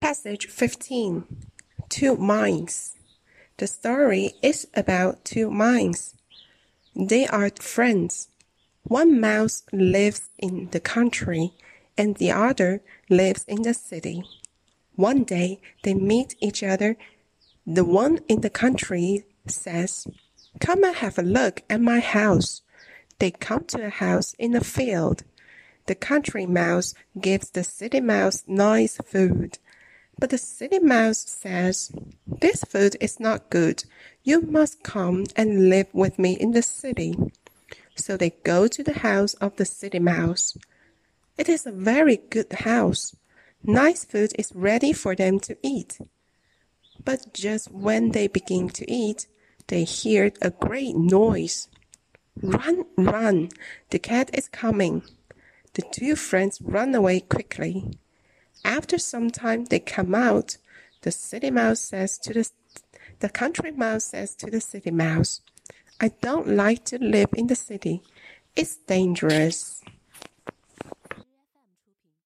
Passage 15. Two Minds. The story is about two minds. They are friends. One mouse lives in the country, and the other lives in the city. One day, they meet each other. The one in the country says, "Come and have a look at my house." They come to a house in a field. The country mouse gives the city mouse nice food. But the city mouse says, "This food is not good. You must come and live with me in the city." So they go to the house of the city mouse. It is a very good house. Nice food is ready for them to eat. But just when they begin to eat, they hear a great noise. "Run, run! The cat is coming!" The two friends run away quickly. After some time they come out. The city mouse says to the country mouse says to the city mouse, "I don't like to live in the city. It's dangerous."